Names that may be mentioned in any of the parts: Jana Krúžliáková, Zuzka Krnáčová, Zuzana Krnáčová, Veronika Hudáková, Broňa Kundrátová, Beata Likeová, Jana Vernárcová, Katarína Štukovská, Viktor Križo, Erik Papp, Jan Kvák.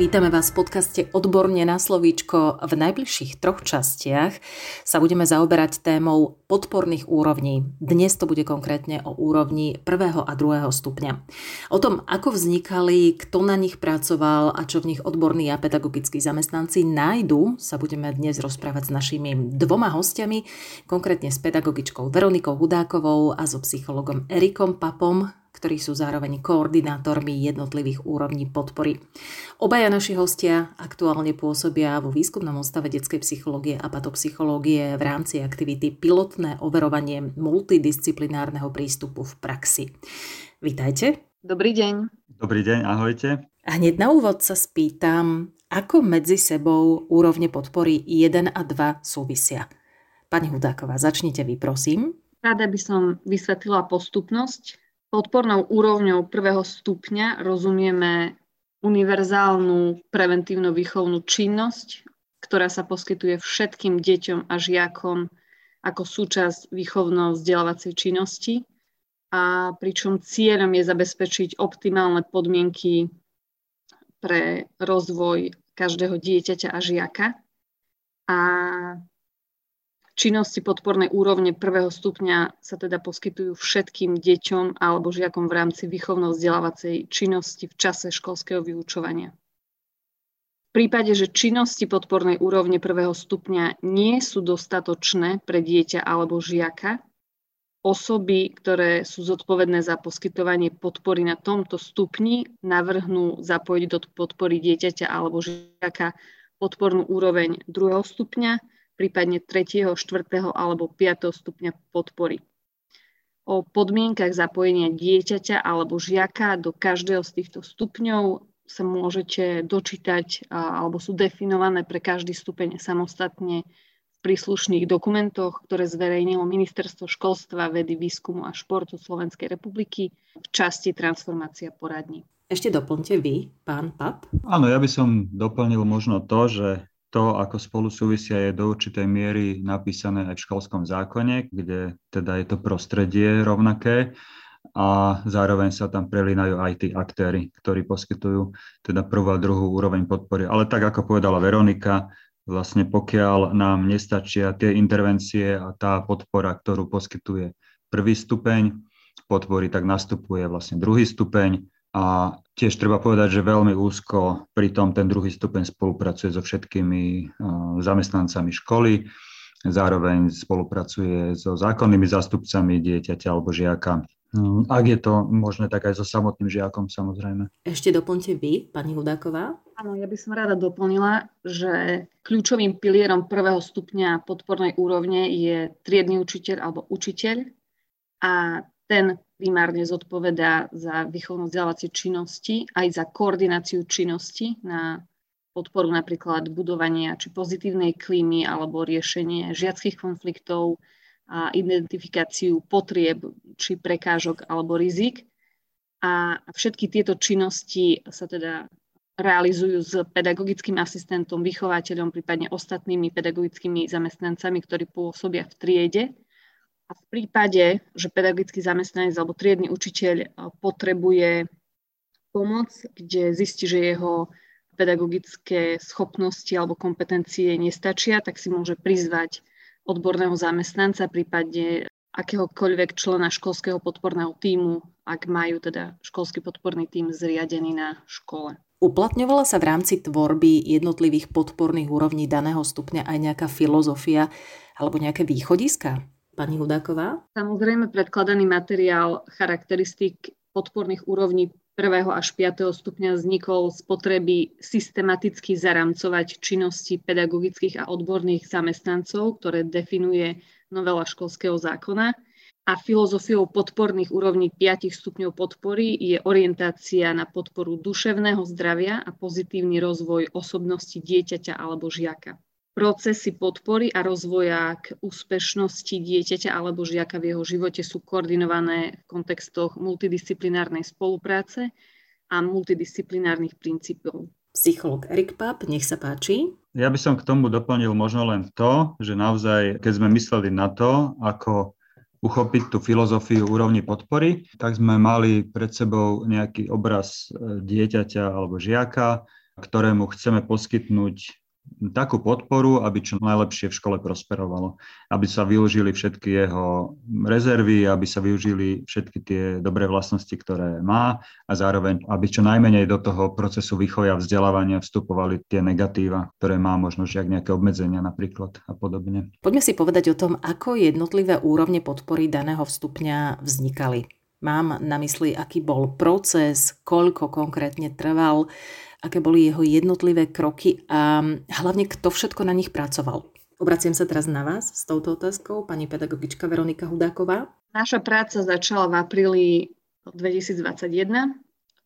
Vítame vás v podcaste Odborne na slovíčko. V najbližších troch častiach sa budeme zaoberať témou podporných úrovní. Dnes to bude konkrétne o úrovni 1. a 2. stupňa. O tom, ako vznikali, kto na nich pracoval a čo v nich odborní a pedagogickí zamestnanci nájdu, sa budeme dnes rozprávať s našimi dvoma hostiami, konkrétne s pedagogičkou Veronikou Hudákovou a so psychologom Erikom Pappom, ktorí sú zároveň koordinátormi jednotlivých úrovní podpory. Obaja naši hostia aktuálne pôsobia vo výskumnom ústave detskej psychológie a patopsychológie v rámci aktivity Pilotné overovanie multidisciplinárneho prístupu v praxi. Vitajte. Dobrý deň. Dobrý deň, ahojte. A hneď na úvod sa spýtam, ako medzi sebou úrovne podpory 1 a 2 súvisia. Pani Hudáková, začnite vy, prosím. Rada by som vysvetlila postupnosť. Podpornou úrovňou 1. stupňa rozumieme univerzálnu preventívno-výchovnú činnosť, ktorá sa poskytuje všetkým deťom a žiakom ako súčasť výchovno-vzdelávacej činnosti, a pričom cieľom je zabezpečiť optimálne podmienky pre rozvoj každého dieťaťa a žiaka. A činnosti podpornej úrovne 1. stupňa sa teda poskytujú všetkým deťom alebo žiakom v rámci výchovno-vzdelávacej činnosti v čase školského vyučovania. V prípade, že činnosti podpornej úrovne 1. stupňa nie sú dostatočné pre dieťa alebo žiaka, osoby, ktoré sú zodpovedné za poskytovanie podpory na tomto stupni, navrhnú zapojiť do podpory dieťaťa alebo žiaka podpornú úroveň 2. stupňa, prípadne 3., 4. alebo 5. stupňa podpory. O podmienkach zapojenia dieťaťa alebo žiaka do každého z týchto stupňov sa môžete dočítať alebo sú definované pre každý stupeň samostatne v príslušných dokumentoch, ktoré zverejnilo Ministerstvo školstva, vedy, výskumu a športu Slovenskej republiky v časti Transformácia poradní. Ešte doplňte vy, pán Papp. Áno, ja by som doplnil možno to, že to, ako spolu súvisia, je do určitej miery napísané aj v školskom zákone, kde teda je to prostredie rovnaké a zároveň sa tam prelínajú aj tí aktéri, ktorí poskytujú teda prvú a druhú úroveň podpory. Ale tak, ako povedala Veronika, vlastne pokiaľ nám nestačia tie intervencie a tá podpora, ktorú poskytuje 1. stupeň podpory, tak nastupuje vlastne 2. stupeň. A tiež treba povedať, že veľmi úzko pritom ten 2. stupeň spolupracuje so všetkými zamestnancami školy, zároveň spolupracuje so zákonnými zástupcami dieťaťa alebo žiaka. Ak je to možné, tak aj so samotným žiakom, samozrejme. Ešte doplňte vy, pani Hudáková. Áno, ja by som rada doplnila, že kľúčovým pilierom 1. stupňa podpornej úrovne je triedny učiteľ alebo učiteľ, a ten primárne zodpovedá za výchovno-vzdelávacie činnosti, aj za koordináciu činnosti na podporu napríklad budovania či pozitívnej klímy alebo riešenie žiackych konfliktov a identifikáciu potrieb či prekážok alebo rizik. A všetky tieto činnosti sa teda realizujú s pedagogickým asistentom, vychovateľom, prípadne ostatnými pedagogickými zamestnancami, ktorí pôsobia v triede. A v prípade, že pedagogický zamestnanec alebo triedny učiteľ potrebuje pomoc, kde zistí, že jeho pedagogické schopnosti alebo kompetencie nestačia, tak si môže prizvať odborného zamestnanca, prípadne akéhokoľvek člena školského podporného tímu, ak majú teda školský podporný tím zriadený na škole. Uplatňovala sa v rámci tvorby jednotlivých podporných úrovní daného stupňa aj nejaká filozofia alebo nejaké východiská? Pani Hudáková? Samozrejme, predkladaný materiál charakteristík podporných úrovní 1. až 5. stupňa vznikol z potreby systematicky zaramcovať činnosti pedagogických a odborných zamestnancov, ktoré definuje novela školského zákona. A filozofiou podporných úrovní 5. stupňov podpory je orientácia na podporu duševného zdravia a pozitívny rozvoj osobnosti dieťaťa alebo žiaka. Procesy podpory a rozvoja k úspešnosti dieťaťa alebo žiaka v jeho živote sú koordinované v kontextoch multidisciplinárnej spolupráce a multidisciplinárnych princípov. psychológ Erik Papp. Nech sa páči. Ja by som k tomu doplnil možno len to, že naozaj, keď sme mysleli na to, ako uchopiť tú filozofiu úrovni podpory, tak sme mali pred sebou nejaký obraz dieťaťa alebo žiaka, ktorému chceme poskytnúť takú podporu, aby čo najlepšie v škole prosperovalo. Aby sa využili všetky jeho rezervy, aby sa využili všetky tie dobré vlastnosti, ktoré má a zároveň, aby čo najmenej do toho procesu výchovy a vzdelávania vstupovali tie negatíva, ktoré má možno žiak nejaké obmedzenia napríklad a podobne. Poďme si povedať o tom, ako jednotlivé úrovne podpory daného stupňa vznikali. Mám na mysli, aký bol proces, koľko konkrétne trval, aké boli jeho jednotlivé kroky a hlavne kto všetko na nich pracoval. Obraciam sa teraz na vás s touto otázkou, pani pedagogička Veronika Hudáková. Naša práca začala v apríli 2021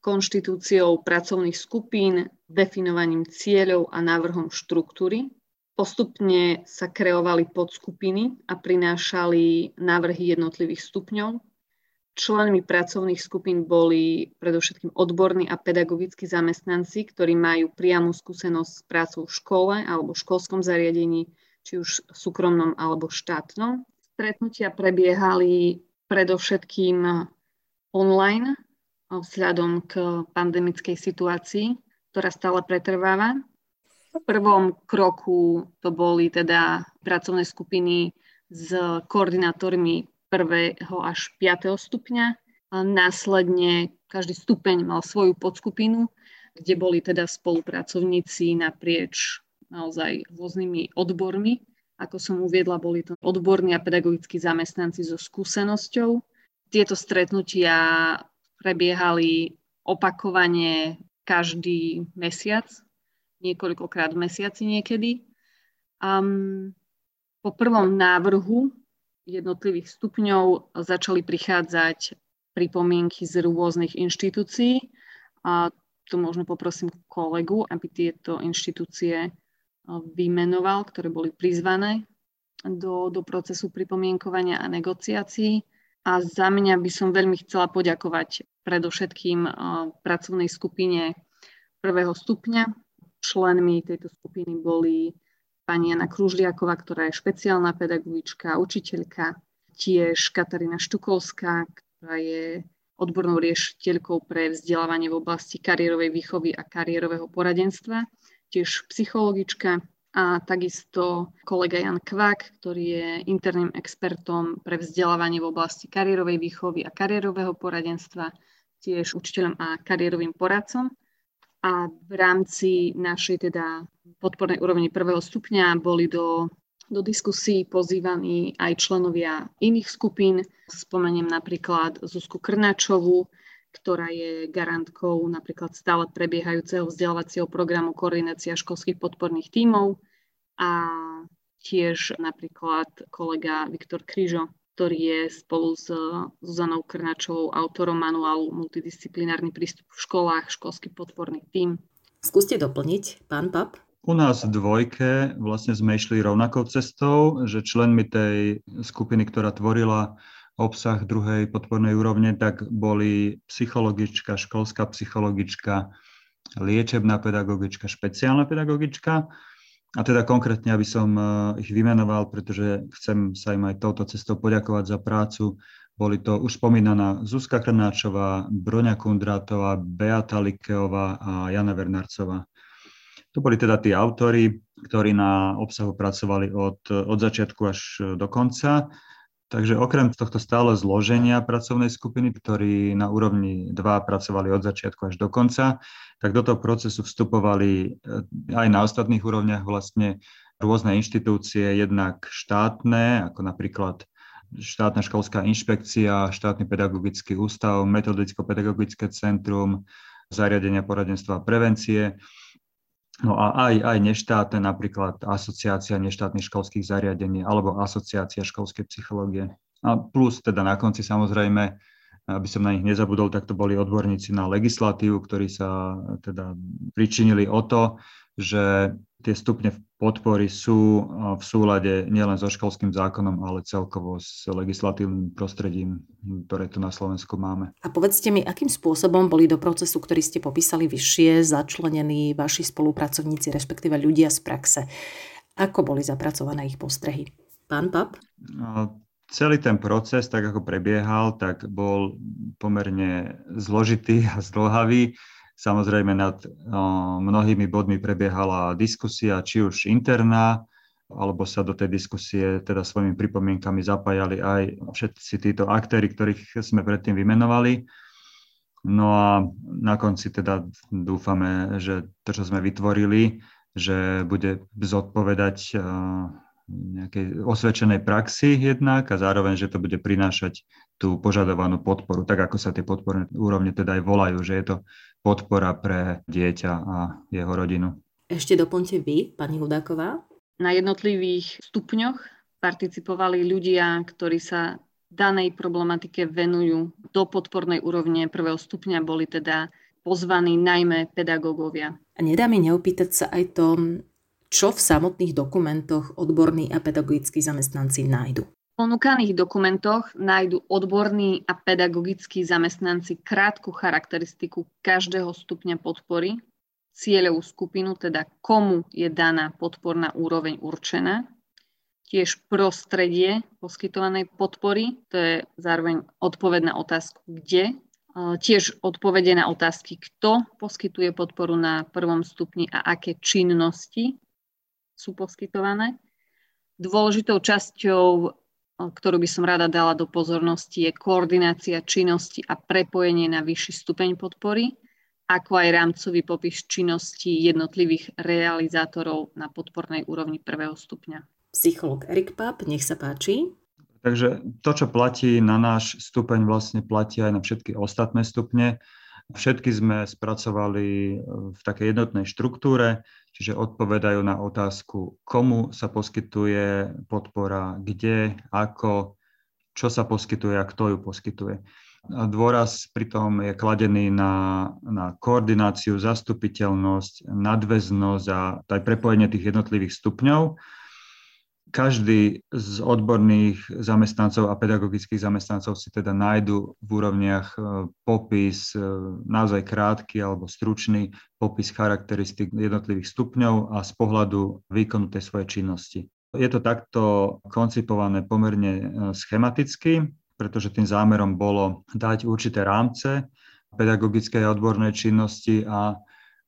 konštitúciou pracovných skupín, definovaním cieľov a návrhom štruktúry. Postupne sa kreovali podskupiny a prinášali návrhy jednotlivých stupňov. Členmi pracovných skupín boli predovšetkým odborní a pedagogickí zamestnanci, ktorí majú priamu skúsenosť s prácou v škole alebo v školskom zariadení, či už súkromnom alebo štátnom. Stretnutia prebiehali predovšetkým online vzhľadom k pandemickej situácii, ktorá stále pretrváva. V prvom kroku to boli teda pracovné skupiny s koordinátormi 1. až 5. stupňa. A následne každý stupeň mal svoju podskupinu, kde boli teda spolupracovníci naprieč naozaj rôznymi odbormi. Ako som uviedla, boli to odborní a pedagogickí zamestnanci so skúsenosťou. Tieto stretnutia prebiehali opakovane každý mesiac, niekoľkokrát v mesiaci niekedy. Po prvom návrhu jednotlivých stupňov začali prichádzať pripomienky z rôznych inštitúcií. A tu možno poprosím kolegu, aby tieto inštitúcie vymenoval, ktoré boli prizvané do procesu pripomienkovania a negociácií. A za mňa by som veľmi chcela poďakovať predovšetkým pracovnej skupine 1. stupňa. Členmi tejto skupiny boli pani Jana Krúžliáková, ktorá je špeciálna pedagogička, učiteľka, tiež Katarína Štukovská, ktorá je odbornou riešiteľkou pre vzdelávanie v oblasti kariérovej výchovy a kariérového poradenstva, tiež psychologička a takisto kolega Jan Kvák, ktorý je interným expertom pre vzdelávanie v oblasti kariérovej výchovy a kariérového poradenstva, tiež učiteľom a kariérovým poradcom. A v rámci našej teda podpornej úrovni 1. stupňa boli do diskusí pozývaní aj členovia iných skupín. Spomeniem napríklad Zuzku Krnáčovú, ktorá je garantkou napríklad stále prebiehajúceho vzdelávacieho programu Koordinácia školských podporných tímov a tiež napríklad kolega Viktor Križo, ktorý je spolu s Zuzanou Krnáčovou autorom manuálu Multidisciplinárny prístup v školách, školský podporný tím. Skúste doplniť, pán Papp. U nás v dvojke vlastne sme išli rovnakou cestou, že členmi tej skupiny, ktorá tvorila obsah druhej podpornej úrovne, tak boli psychologička, školská psychologička, liečebná pedagogička, špeciálna pedagogička. A teda konkrétne, aby som ich vymenoval, pretože chcem sa im aj touto cestou poďakovať za prácu. Boli to už spomínaná Zuzka Krnáčová, Broňa Kundrátová, Beata Likeová a Jana Vernárcová. To boli teda tí autori, ktorí na obsahu pracovali od začiatku až do konca. Takže okrem tohto stále zloženia pracovnej skupiny, ktorí na úrovni 2 pracovali od začiatku až do konca, tak do toho procesu vstupovali aj na ostatných úrovniach vlastne rôzne inštitúcie, jednak štátne, ako napríklad štátna školská inšpekcia, štátny pedagogický ústav, metodicko-pedagogické centrum, zariadenia poradenstva a prevencie. No a aj neštátne, napríklad asociácia neštátnych školských zariadení alebo asociácia školskej psychológie. A plus teda na konci samozrejme, aby som na nich nezabudol, tak to boli odborníci na legislatívu, ktorí sa teda pričinili o to, že tie stupne podpory sú v súlade nielen so školským zákonom, ale celkovo s legislatívnym prostredím, ktoré tu na Slovensku máme. A povedzte mi, akým spôsobom boli do procesu, ktorý ste popísali vyššie, začlenení vaši spolupracovníci, respektíve ľudia z praxe? Ako boli zapracované ich postrehy? Pán Papp? Celý ten proces, tak ako prebiehal, tak bol pomerne zložitý a zdĺhavý. Samozrejme, nad mnohými bodmi prebiehala diskusia, či už interná, alebo sa do tej diskusie teda svojimi pripomienkami zapájali aj všetci títo aktéri, ktorých sme predtým vymenovali. No a na konci teda dúfame, že to, čo sme vytvorili, že bude zodpovedať nejakej osvedčenej praxi jednak a zároveň, že to bude prinášať tú požadovanú podporu, tak ako sa tie podporné úrovne teda aj volajú, že je to podpora pre dieťa a jeho rodinu. Ešte doplňte vy, pani Hudáková. Na jednotlivých stupňoch participovali ľudia, ktorí sa danej problematike venujú. Do podpornej úrovne prvého stupňa boli teda pozvaní najmä pedagógovia. A nedá mi neopýtať sa aj to, čo v samotných dokumentoch odborní a pedagogickí zamestnanci nájdu? V ponúkaných dokumentoch nájdu odborní a pedagogickí zamestnanci krátku charakteristiku každého stupňa podpory, cieľovú skupinu, teda komu je daná podporná úroveň určená, tiež prostredie poskytovanej podpory, to je zároveň odpoveď na otázku kde, tiež odpovede na otázky kto poskytuje podporu na prvom stupni a aké činnosti sú poskytované. Dôležitou časťou, ktorú by som rada dala do pozornosti, je koordinácia činnosti a prepojenie na vyšší stupeň podpory, ako aj rámcový popis činností jednotlivých realizátorov na podpornej úrovni prvého stupňa. Psychológ Erik Papp, nech sa páči. Takže to, čo platí na náš stupeň, vlastne platí aj na všetky ostatné stupne. Všetky sme spracovali v takej jednotnej štruktúre, čiže odpovedajú na otázku, komu sa poskytuje podpora, kde, ako, čo sa poskytuje a kto ju poskytuje. A dôraz pritom je kladený na koordináciu, zastupiteľnosť, nadväznosť a aj prepojenie tých jednotlivých stupňov. Každý z odborných zamestnancov a pedagogických zamestnancov si teda nájdu v úrovniach popis, naozaj krátky alebo stručný popis charakteristik jednotlivých stupňov a z pohľadu výkonu tej svojej činnosti. Je to takto koncipované pomerne schematicky, pretože tým zámerom bolo dať určité rámce pedagogickej a odbornej činnosti a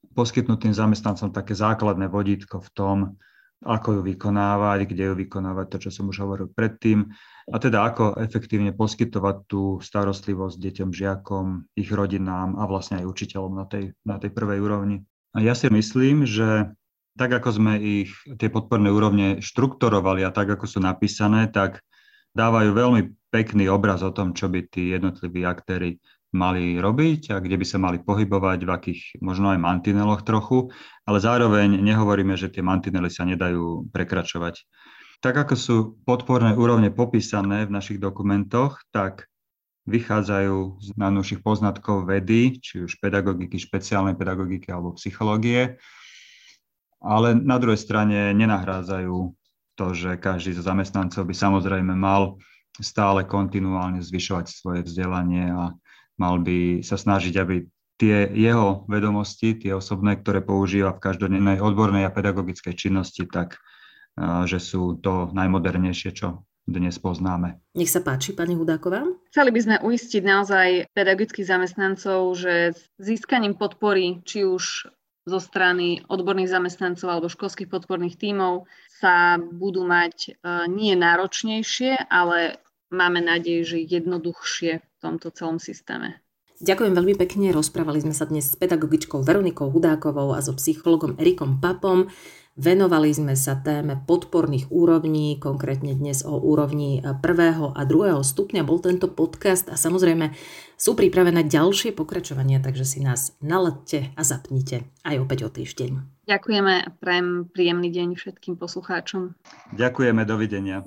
poskytnúť tým zamestnancom také základné vodítko v tom, ako ju vykonávať, kde ju vykonávať, to, čo som už hovoril predtým, a teda ako efektívne poskytovať tú starostlivosť deťom, žiakom, ich rodinám a vlastne aj učiteľom na tej prvej úrovni. A ja si myslím, že tak, ako sme ich tie podporné úrovne štrukturovali a tak, ako sú napísané, tak dávajú veľmi pekný obraz o tom, čo by tí jednotliví aktéri mali robiť a kde by sa mali pohybovať, v akých možno aj mantineloch trochu, ale zároveň nehovoríme, že tie mantinely sa nedajú prekračovať. Tak ako sú podporné úrovne popísané v našich dokumentoch, tak vychádzajú z najnovších poznatkov vedy, či už pedagogiky, špeciálnej pedagogiky alebo psychológie, ale na druhej strane nenahrádzajú to, že každý zo zamestnancov by samozrejme mal stále kontinuálne zvyšovať svoje vzdelanie a mal by sa snažiť, aby tie jeho vedomosti, tie osobné, ktoré používa v každodennej odbornej a pedagogickej činnosti, tak, že sú to najmodernejšie, čo dnes poznáme. Nech sa páči, pani Hudáková. Chceli by sme uistiť naozaj pedagogických zamestnancov, že získaním podpory, či už zo strany odborných zamestnancov alebo školských podporných tímov, sa budú mať nie náročnejšie, ale máme nádej, že jednoduchšie v tomto celom systéme. Ďakujem veľmi pekne. Rozprávali sme sa dnes s pedagogičkou Veronikou Hudákovou a so psychologom Erikom Pappom. Venovali sme sa téme podporných úrovní, konkrétne dnes o úrovni 1. a 2. stupňa bol tento podcast a samozrejme sú pripravené ďalšie pokračovania, takže si nás nalaďte a zapnite aj opäť o týždeň. Ďakujeme a prajem príjemný deň všetkým poslucháčom. Ďakujeme, dovidenia.